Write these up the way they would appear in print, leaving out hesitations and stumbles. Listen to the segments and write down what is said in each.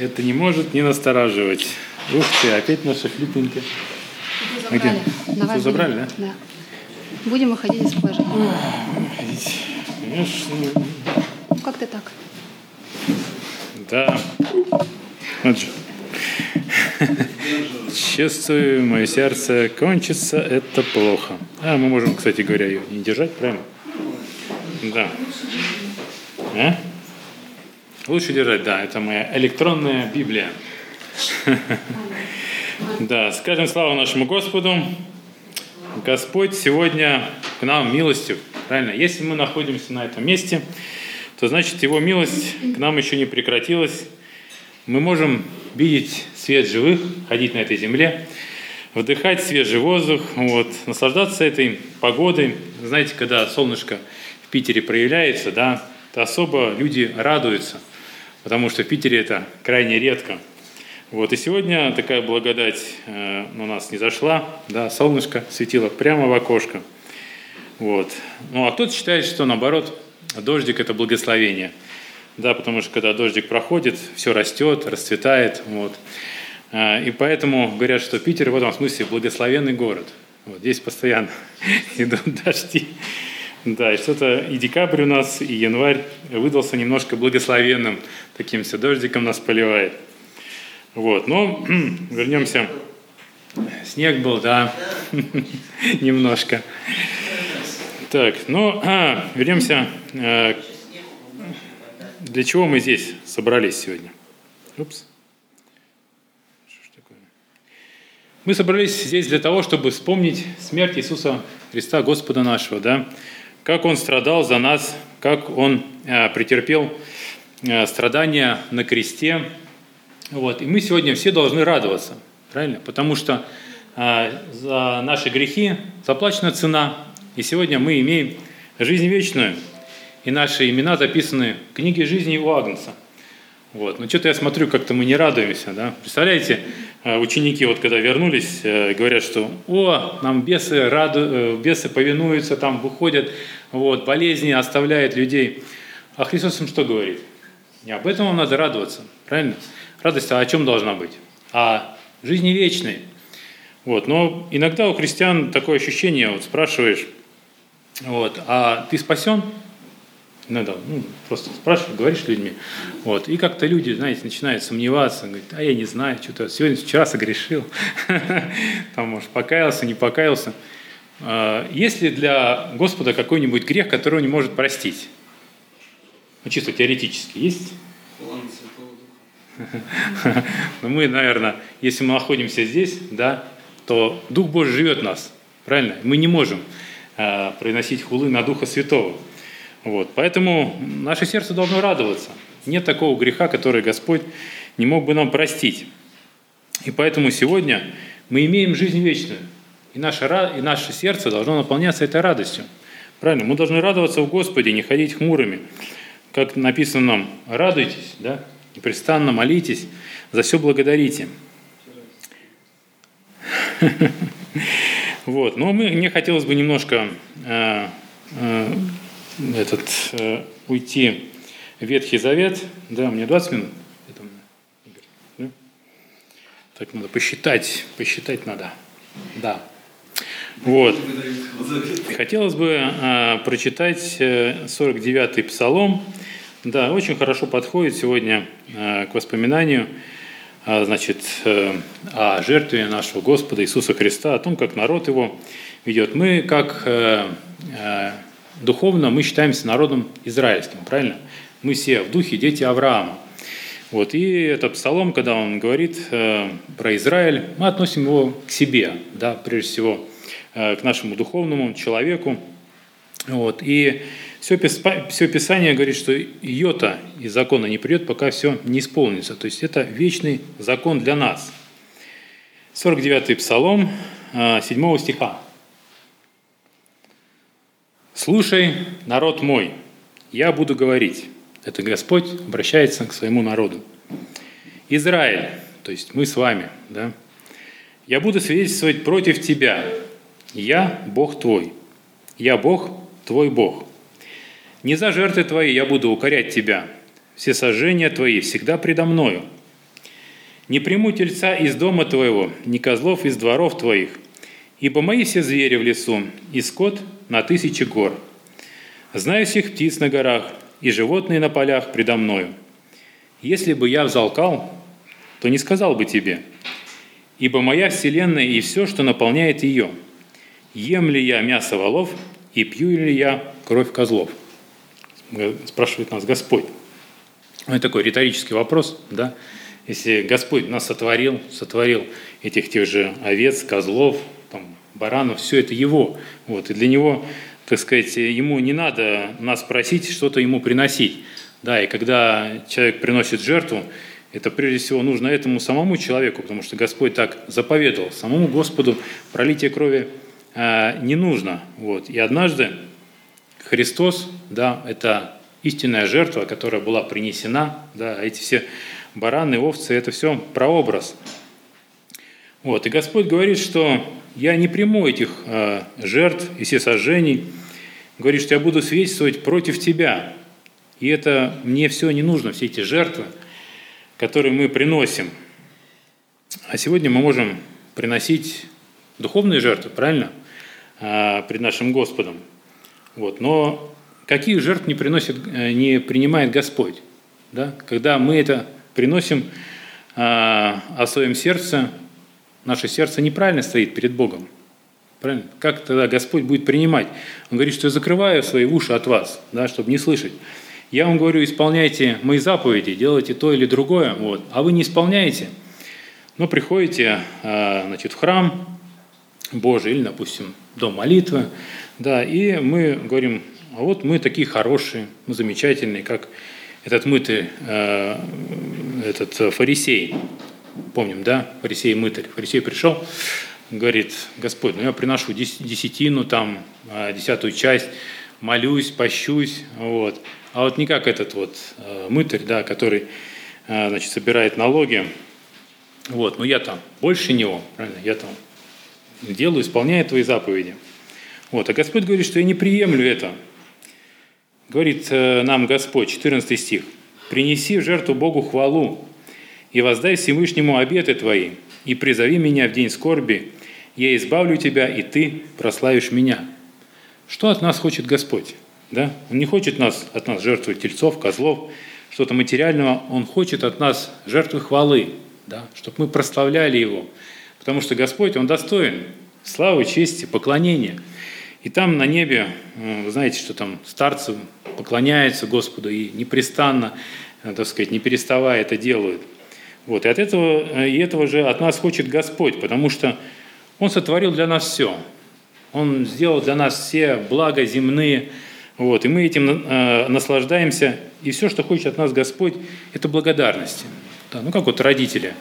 Это не может не настораживать. Ух ты, опять наша флиппинка. Все забрали, да? Да. Будем выходить из положения. Конечно. Как ты так? Да. Вот же. Чувствую, мое сердце кончится, это плохо. А, мы можем, кстати говоря, ее не держать, правильно? Да. А? Лучше держать, да. Это моя электронная Библия. Да, скажем славу нашему Господу. Господь сегодня к нам милостью. Правильно? Если мы находимся на этом месте, то значит Его милость к нам еще не прекратилась. Мы можем видеть свет живых, ходить на этой земле, вдыхать свежий воздух, вот, наслаждаться этой погодой. Знаете, когда солнышко в Питере проявляется, да, то особо люди радуются, потому что в Питере это крайне редко. Вот, и сегодня такая благодать у нас не зашла, да, солнышко светило прямо в окошко. Вот. Ну, а кто-то считает, что наоборот, дождик – это благословение. Да, потому что когда дождик проходит, все растет, расцветает. Вот. И поэтому говорят, что Питер в этом смысле благословенный город. Вот здесь постоянно идут дожди. Да, и что-то и декабрь у нас, и январь выдался немножко благословенным. Таким все дождиком нас поливает. Вот, но вернемся. Снег был, да, немножко. Так, ну, вернемся. Для чего мы здесь собрались сегодня? Упс. Что ж такое? Мы собрались здесь для того, чтобы вспомнить смерть Иисуса Христа, Господа нашего, да? Как Он страдал за нас, как Он претерпел страдания на кресте. Вот. И мы сегодня все должны радоваться, правильно? Потому что за наши грехи заплачена цена, и сегодня мы имеем жизнь вечную, и наши имена записаны в книге жизни у Агнца. Вот. Но что-то я смотрю, как-то мы не радуемся, да? Представляете, ученики, вот когда вернулись, говорят, что «О, нам бесы повинуются, там выходят, вот, болезни оставляют людей». А Христос им что говорит? Не об этом вам надо радоваться, правильно? Радость о чем должна быть? О жизни вечной. Вот. Но иногда у христиан такое ощущение, вот спрашиваешь, вот, а ты спасен? Надо, ну, просто спрашиваешь, говоришь с людьми. Вот. И как-то люди, знаете, начинают сомневаться, говорят, а я не знаю, что-то сегодня, вчера согрешил, там, может, покаялся, не покаялся. Есть ли для Господа какой-нибудь грех, который он не может простить? Ну, чисто теоретически есть? Но мы, наверное, если мы находимся здесь, да, то Дух Божий живет в нас, правильно? Мы не можем приносить хулы на Духа Святого. Вот. Поэтому наше сердце должно радоваться. Нет такого греха, который Господь не мог бы нам простить. И поэтому сегодня мы имеем жизнь вечную. И наше сердце должно наполняться этой радостью. Правильно? Мы должны радоваться в Господе, не ходить хмурыми. Как написано нам, радуйтесь, да? Непрестанно молитесь, за все благодарите. Вот. Но мне хотелось бы немножко уйти в Ветхий Завет. Да, мне 20 минут. Так надо посчитать надо. Да. Вот. Хотелось бы прочитать 49-й Псалом. Да, очень хорошо подходит сегодня к воспоминанию, значит, о жертве нашего Господа Иисуса Христа, о том, как народ Его ведет. Мы, как духовно, мы считаемся народом израильским, правильно? Мы все в духе дети Авраама. Вот, и этот псалом, когда он говорит про Израиль, мы относим его к себе, да, прежде всего, к нашему духовному человеку. Вот, и все Писание говорит, что йота из закона не придет, пока все не исполнится. То есть это вечный закон для нас. 49-й Псалом, 7 стиха. «Слушай, народ мой, я буду говорить». Это Господь обращается к своему народу. «Израиль», то есть мы с вами, да, «я буду свидетельствовать против тебя. Я Бог твой. Я Бог твой Бог. Не за жертвы твои я буду укорять тебя. Все сожжения твои всегда предо мною. Не приму тельца из дома твоего, ни козлов из дворов твоих, ибо мои все звери в лесу, и скот на тысячи гор, знающих птиц на горах, и животные на полях предо мною. Если бы я взалкал, то не сказал бы тебе, ибо моя вселенная и все, что наполняет ее. Ем ли я мясо волов и пью ли я кровь козлов? Спрашивает нас Господь. Ну, это такой риторический вопрос, да? Если Господь нас сотворил этих тех же овец, козлов, там, баранов, все это Его. Вот, и для Него, так сказать, Ему не надо нас просить что-то Ему приносить. Да, и когда человек приносит жертву, это прежде всего нужно этому самому человеку, потому что Господь так заповедовал. Самому Господу пролитие крови не нужно. Вот. И однажды Христос, да, это истинная жертва, которая была принесена, да, эти все бараны, овцы, это все прообраз. Вот. И Господь говорит, что я не приму этих жертв и всесожжений, говорит, что я буду свидетельствовать против тебя. И это мне все не нужно, все эти жертвы, которые мы приносим. А сегодня мы можем приносить духовные жертвы, правильно, пред нашим Господом. Вот. Но какие жертвы не принимает Господь? Да? Когда мы это приносим о своем сердце, наше сердце неправильно стоит перед Богом. Правильно? Как тогда Господь будет принимать? Он говорит, что я закрываю свои уши от вас, да, чтобы не слышать. Я вам говорю, исполняйте мои заповеди, делайте то или другое, вот, а вы не исполняете. Но приходите, значит, в храм Божий или, допустим, дом молитвы, да, и мы говорим, а вот мы такие хорошие, мы замечательные, как этот мытарь, этот фарисей, помним, да, фарисей-мытарь. Фарисей пришел, говорит, Господь, ну я приношу десятину, там, десятую часть, молюсь, пощусь, вот. А вот не как этот вот мытарь, да, который, значит, собирает налоги. Вот, ну я там больше него, правильно? Я там делаю, исполняю твои заповеди. Вот, а Господь говорит, что я не приемлю это. Говорит нам Господь, 14 стих. «Принеси в жертву Богу хвалу, и воздай Всевышнему обеты твои, и призови меня в день скорби, я избавлю тебя, и ты прославишь меня». Что от нас хочет Господь? Да? Он не хочет от нас жертвы тельцов, козлов, что-то материального. Он хочет от нас жертвы хвалы, да? Чтобы мы прославляли Его. Потому что Господь, Он достоин славы, чести, поклонения. И там на небе, вы знаете, что там старцы поклоняются Господу и непрестанно, так сказать, не переставая это делают. Вот. И этого же от нас хочет Господь, потому что Он сотворил для нас все. Он сделал для нас все блага земные. Вот, и мы этим наслаждаемся. И все, что хочет от нас Господь, это благодарность. Да, ну, как вот родители.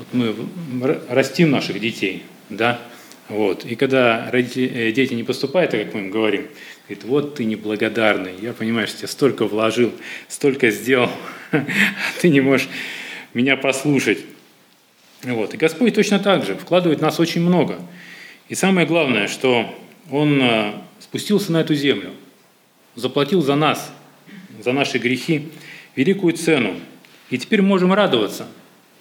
Вот мы растим наших детей. Да? Вот, и когда дети не поступают, так как мы им говорим, говорит, вот ты неблагодарный. Я понимаю, что я столько вложил, столько сделал, а ты не можешь меня послушать. Вот, и Господь точно так же вкладывает в нас очень много. И самое главное, что Он спустился на эту землю, заплатил за нас, за наши грехи, великую цену. И теперь мы можем радоваться.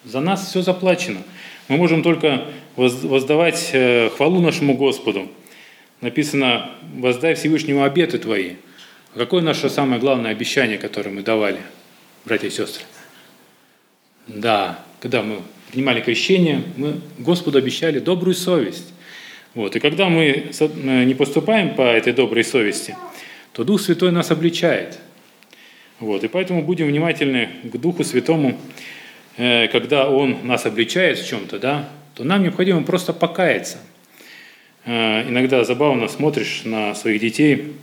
За нас все заплачено. Мы можем только воздавать хвалу нашему Господу. Написано, воздай Всевышнему обеты твои. А какое наше самое главное обещание, которое мы давали, братья и сестры? Да, когда мы принимали крещение, мы Господу обещали добрую совесть. Вот. И когда мы не поступаем по этой доброй совести, то Дух Святой нас обличает. Вот. И поэтому будем внимательны к Духу Святому, когда Он нас обличает в чем-то, да, то нам необходимо просто покаяться. Иногда забавно смотришь на своих детей,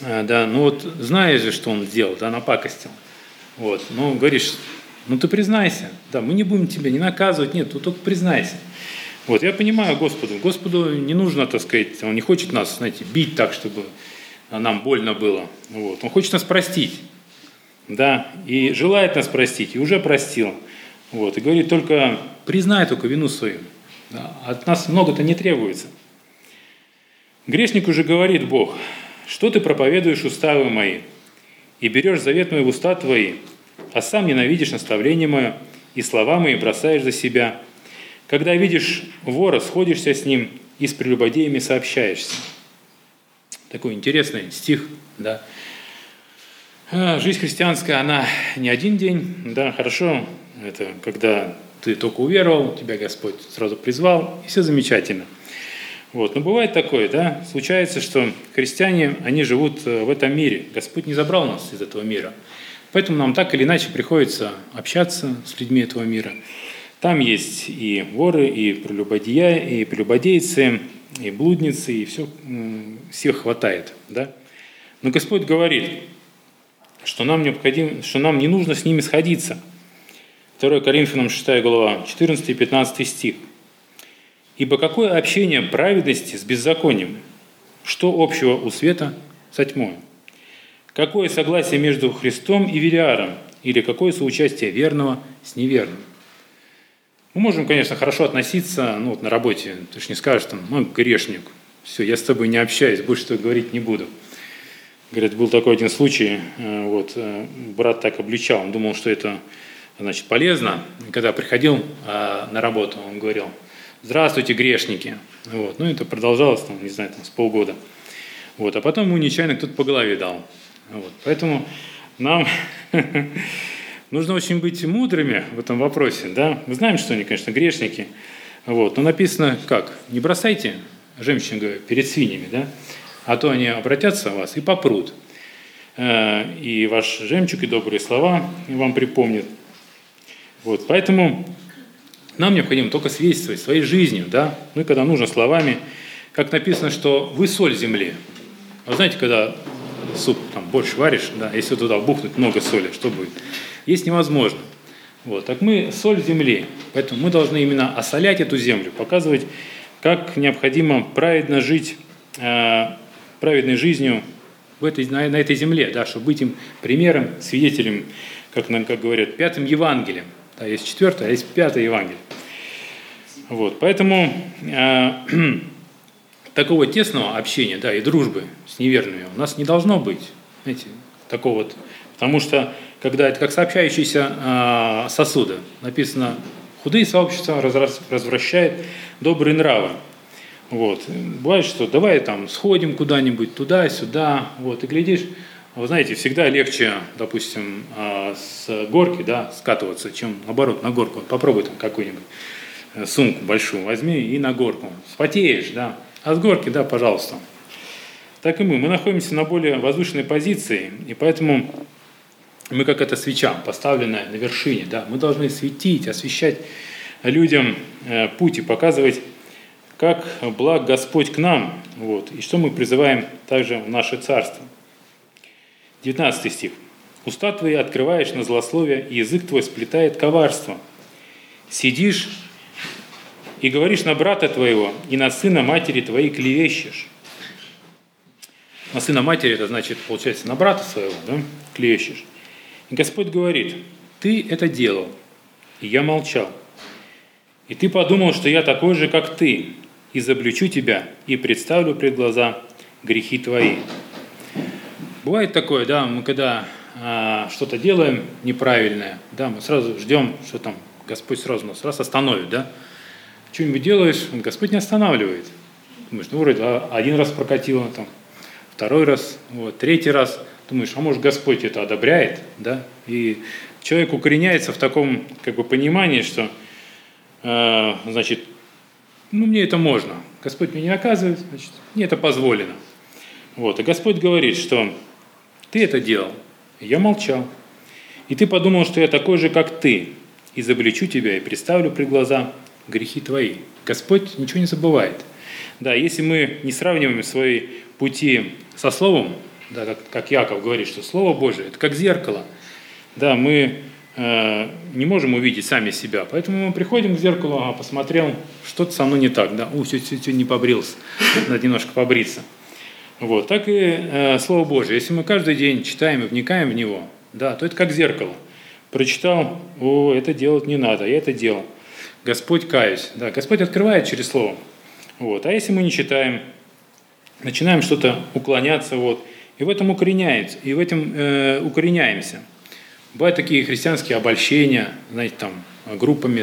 да, ну вот знаешь же, что он сделал, да, напакостил. Вот. Ну, говоришь, ну ты признайся, да, мы не будем тебя не наказывать, нет, ну только признайся. Вот, я понимаю Господу не нужно, так сказать, Он не хочет нас, знаете, бить так, чтобы нам больно было. Вот. Он хочет нас простить, да, и желает нас простить, и уже простил. Вот. И говорит, только признай только вину свою. Да. От нас много-то не требуется. Грешнику же говорит Бог, что ты проповедуешь уставы мои, и берешь завет мой в уста твои, а сам ненавидишь наставление мое и слова мои бросаешь за себя. Когда видишь вора, сходишься с ним и с прелюбодеями сообщаешься». Такой интересный стих, да. Жизнь христианская, она не один день, да, хорошо, это когда ты только уверовал, тебя Господь сразу призвал, и все замечательно. Вот. Но бывает такое, да, случается, что христиане, они живут в этом мире. Господь не забрал нас из этого мира. Поэтому нам так или иначе приходится общаться с людьми этого мира. Там есть и воры, и прелюбодея, и прелюбодейцы, и блудницы, и все, всех хватает, да. Но Господь говорит, что нам необходимо, что нам не нужно с ними сходиться. 2 Коринфянам 6 глава, 14 и 15 стих. «Ибо какое общение праведности с беззаконием? Что общего у света со тьмою? Какое согласие между Христом и Велиаром? Или какое соучастие верного с неверным?» Мы можем, конечно, хорошо относиться, ну вот на работе, ты же не скажешь, там, ну, грешник, все, я с тобой не общаюсь, больше что говорить не буду. Говорят, был такой один случай, вот, брат так обличал, он думал, что это, значит, полезно. И когда приходил на работу, он говорил: «Здравствуйте, грешники». Вот. Ну, это продолжалось, там, не знаю, там, с полгода. Вот. А потом ему нечаянно кто-то по голове дал. Вот. Поэтому нам нужно очень быть мудрыми в этом вопросе. Да? Мы знаем, что они, конечно, грешники. Вот. Но написано как? «Не бросайте жемчуг перед свиньями, да? А то они обратятся в вас и попрут. И ваш жемчуг, и добрые слова вам припомнят». Вот, поэтому нам необходимо только свидетельствовать своей жизнью, да? Ну и когда нужно словами, как написано, что вы соль земли. Вы знаете, когда суп там больше варишь, да, если туда бухнуть много соли, что будет? Есть невозможно. Вот, так мы соль земли, поэтому мы должны именно осолять эту землю, показывать, как необходимо праведно жить, праведной жизнью в этой, на этой земле, да, чтобы быть им примером, свидетелем, как говорят, пятым Евангелием. Да, есть четвертое, а есть пятое Евангелие. Вот, поэтому такого тесного общения, да, и дружбы с неверными у нас не должно быть. Знаете, такого вот, потому что, когда это как сообщающиеся сосуды, написано, худые сообщества развращают добрые нравы. Вот. Бывает, что давай там сходим куда-нибудь туда-сюда, вот, и глядишь. Вы знаете, всегда легче, допустим, с горки, да, скатываться, чем, наоборот, на горку. Попробуй там какую-нибудь сумку большую возьми и на горку. Спотеешь, да. А с горки, да, пожалуйста. Так и мы. Мы находимся на более возвышенной позиции, и поэтому мы, как эта свеча, поставленная на вершине, да, мы должны светить, освещать людям путь и показывать, как благ Господь к нам, вот, и что мы призываем также в наше царство. 19 стих. «Уста твои открываешь на злословие, и язык твой сплетает коварство. Сидишь и говоришь на брата твоего, и на сына матери твоей клевещешь». На сына матери, это значит, получается, на брата своего, да, клевещешь. И Господь говорит: «Ты это делал, и я молчал. И ты подумал, что я такой же, как ты, и изобличу тебя, и представлю пред глаза грехи твои». Бывает такое, да, мы когда что-то делаем неправильное, да, мы сразу ждем, что там Господь сразу нас раз остановит, да. Что-нибудь делаешь, Господь не останавливает. Думаешь, ну вроде один раз прокатило, там, второй раз, вот, третий раз. Думаешь, а может Господь это одобряет, да. И человек укореняется в таком, как бы, понимании, что, значит, ну мне это можно. Господь меня не наказывает, значит, мне это позволено. Вот, и Господь говорит, что «Ты это делал, и я молчал. И ты подумал, что я такой же, как ты, изобличу тебя и представлю пред глаза грехи твои». Господь ничего не забывает. Да, если мы не сравниваем свои пути со Словом, да, как Яков говорит, что Слово Божие – это как зеркало. Да, мы не можем увидеть сами себя, поэтому мы приходим к зеркалу, а посмотрел, что-то со мной не так. Да, все не побрился, надо немножко побриться. Вот, так и Слово Божие. Если мы каждый день читаем и вникаем в него, да, то это как зеркало. Прочитал, о, это делать не надо, я это делал. Господь, каюсь. Да, Господь открывает через Слово. Вот. А если мы не читаем, начинаем что-то уклоняться, вот, и в этом укореняемся. И в этом укореняемся. Бывают такие христианские обольщения, знаете, там, группами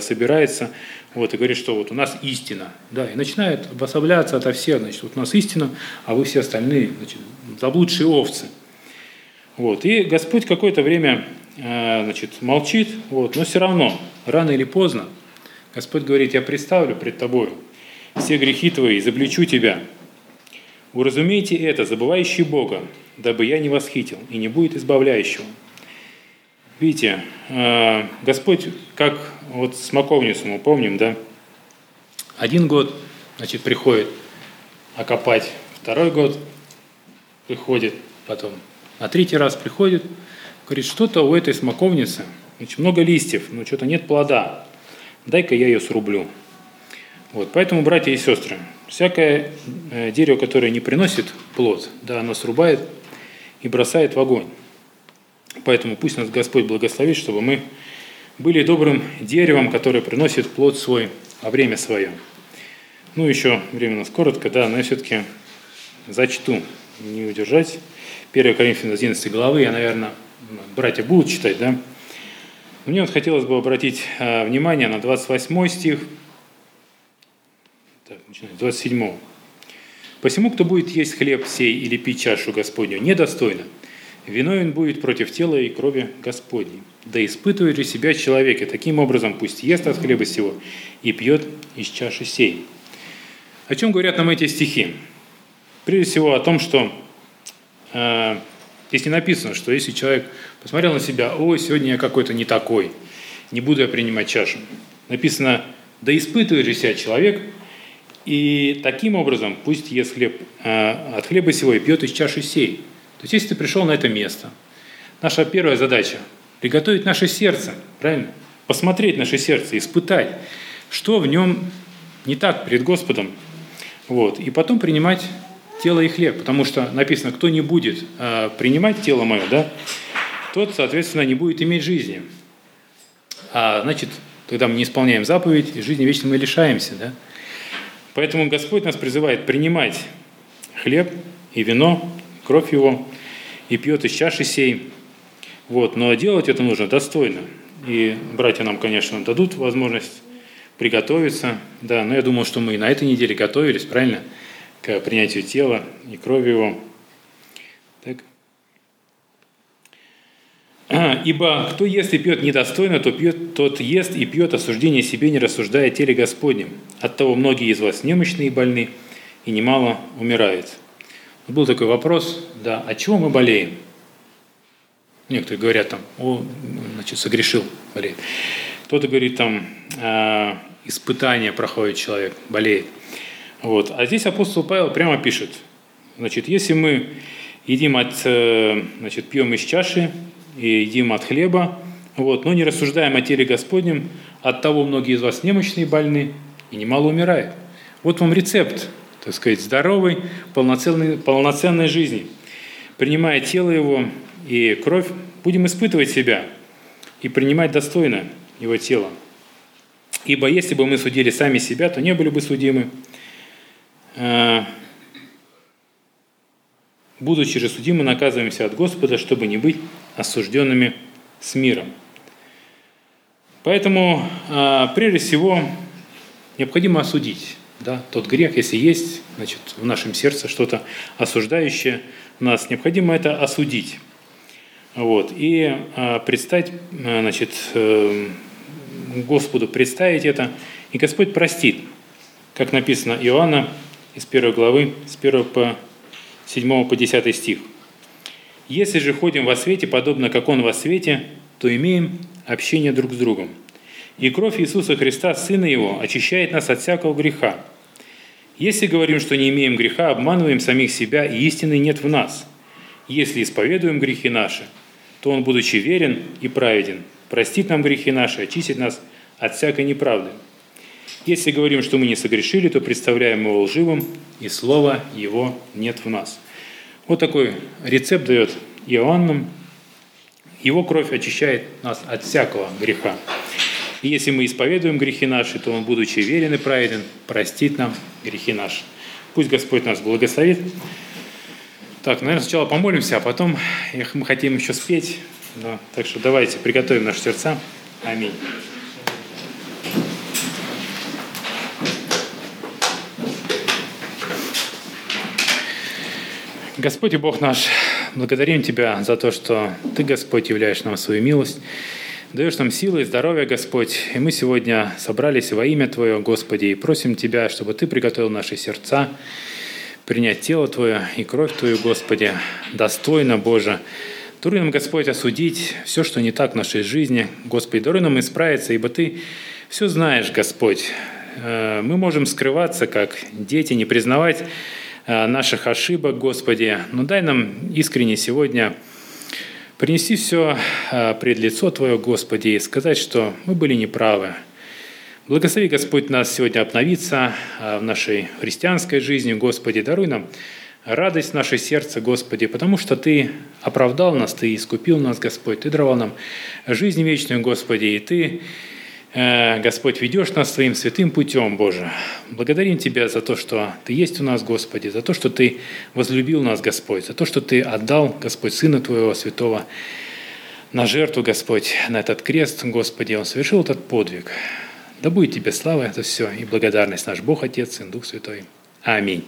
собирается, вот, и говорит, что вот у нас истина. Да, и начинает обособляться ото всех, значит, вот у нас истина, а вы все остальные, значит, заблудшие овцы. Вот, и Господь какое-то время, значит, молчит, вот, но все равно, рано или поздно, Господь говорит: я представлю пред тобою все грехи твои, изобличу тебя. Уразумейте это, забывающий Бога, дабы я не восхитил, и не будет избавляющего. Видите, Господь, как вот смоковницу мы помним, да, один год, значит, приходит окопать, второй год приходит, потом на третий раз приходит, говорит, что-то у этой смоковницы, значит, много листьев, но что-то нет плода, дай-ка я ее срублю. Вот, поэтому, братья и сестры, всякое дерево, которое не приносит плод, да, оно срубает и бросает в огонь. Поэтому пусть нас Господь благословит, чтобы мы были добрым деревом, которое приносит плод свой во время свое. Ну, еще время у нас коротко, да, но я все-таки зачту, не удержать. 1 Коринфянам 11 главы, я, наверное, братья будут читать, да. Мне вот хотелось бы обратить внимание на 28 стих, так, начинаем, 27. «Посему, кто будет есть хлеб сей или пить чашу Господню недостойно, виновен будет против тела и крови Господней. Да испытывает же себя человек, и таким образом пусть ест от хлеба сего и пьет из чаши сей». О чем говорят нам эти стихи? Прежде всего о том, что здесь не написано, что если человек посмотрел на себя: «Ой, сегодня я какой-то не такой, не буду я принимать чашу». Написано: «Да испытывает же себя человек, и таким образом пусть ест хлеб от хлеба сего и пьет из чаши сей». То есть, если ты пришел на это место, наша первая задача – приготовить наше сердце, правильно? Посмотреть наше сердце, испытать, что в нем не так перед Господом. Вот. И потом принимать тело и хлеб, потому что написано: кто не будет принимать тело мое, да, тот, соответственно, не будет иметь жизни. А значит, тогда мы не исполняем заповедь, и жизни вечной мы лишаемся. Да? Поэтому Господь нас призывает принимать хлеб и вино, кровь его, и пьет из чаши сей. Вот. Но делать это нужно достойно. И братья нам, конечно, дадут возможность приготовиться. Да, но я думал, что мы и на этой неделе готовились, правильно, к принятию тела и крови его. Так. «Ибо кто ест и пьет недостойно, то пьет, тот ест и пьет осуждение себе, не рассуждая о теле Господнем. Оттого многие из вас немощны и больны, и немало умирает». Был такой вопрос, да, от чего мы болеем? Некоторые говорят там: «О, значит, согрешил, болеет». Кто-то говорит там: «Испытание проходит человек, болеет». Вот. А здесь апостол Павел прямо пишет, значит, если мы едим от, значит, пьем из чаши и едим от хлеба, вот, но не рассуждаем о теле Господнем, оттого многие из вас немощны и больны, и немало умирает. Вот вам рецепт, так сказать, здоровой, полноценной жизни. Принимая тело его и кровь, будем испытывать себя и принимать достойно его тело. Ибо если бы мы судили сами себя, то не были бы судимы. Будучи же судимы, наказываемся от Господа, чтобы не быть осужденными с миром. Поэтому, прежде всего, необходимо осудить. Да, тот грех, если есть, значит, в нашем сердце что-то осуждающее нас, необходимо это осудить. Вот, и предстать, значит, Господу представить это, и Господь простит, как написано Иоанна из 1 главы, с 1 по 7 по 10 стих. «Если же ходим во свете, подобно как Он во свете, то имеем общение друг с другом. И кровь Иисуса Христа, Сына Его, очищает нас от всякого греха. Если говорим, что не имеем греха, обманываем самих себя, и истины нет в нас. Если исповедуем грехи наши, то Он, будучи верен и праведен, простит нам грехи наши, очистит нас от всякой неправды. Если говорим, что мы не согрешили, то представляем Его лживым, и слова Его нет в нас». Вот такой рецепт дает Иоанн. Его кровь очищает нас от всякого греха. И если мы исповедуем грехи наши, то Он, будучи верен и праведен, простит нам грехи наши. Пусть Господь нас благословит. Так, наверное, сначала помолимся, а потом мы хотим еще спеть. Да. Так что давайте приготовим наши сердца. Аминь. Господь и Бог наш, благодарим Тебя за то, что Ты, Господь, являешь нам свою милость, даешь нам силы и здоровья, Господь. И мы сегодня собрались во имя Твое, Господи, и просим Тебя, чтобы Ты приготовил наши сердца принять тело Твое и кровь Твою, Господи, достойно, Боже. Даруй нам, Господь, осудить все, что не так в нашей жизни. Господи, даруй нам исправиться, ибо Ты все знаешь, Господь. Мы можем скрываться, как дети, не признавать наших ошибок, Господи. Но дай нам искренне сегодня принести все пред лицо Твое, Господи, и сказать, что мы были неправы. Благослови, Господь, нас сегодня обновиться в нашей христианской жизни, Господи. Даруй нам радость в наше сердце, Господи, потому что Ты оправдал нас, Ты искупил нас, Господь. Ты даровал нам жизнь вечную, Господи, и Ты, Господь, ведешь нас Своим святым путем, Боже. Благодарим Тебя за то, что Ты есть у нас, Господи, за то, что Ты возлюбил нас, Господь, за то, что Ты отдал, Господь, Сына Твоего святого на жертву, Господь, на этот крест, Господи. Он совершил этот подвиг. Да будет Тебе слава, это все, и благодарность наш Бог, Отец, Сын, Дух Святой. Аминь.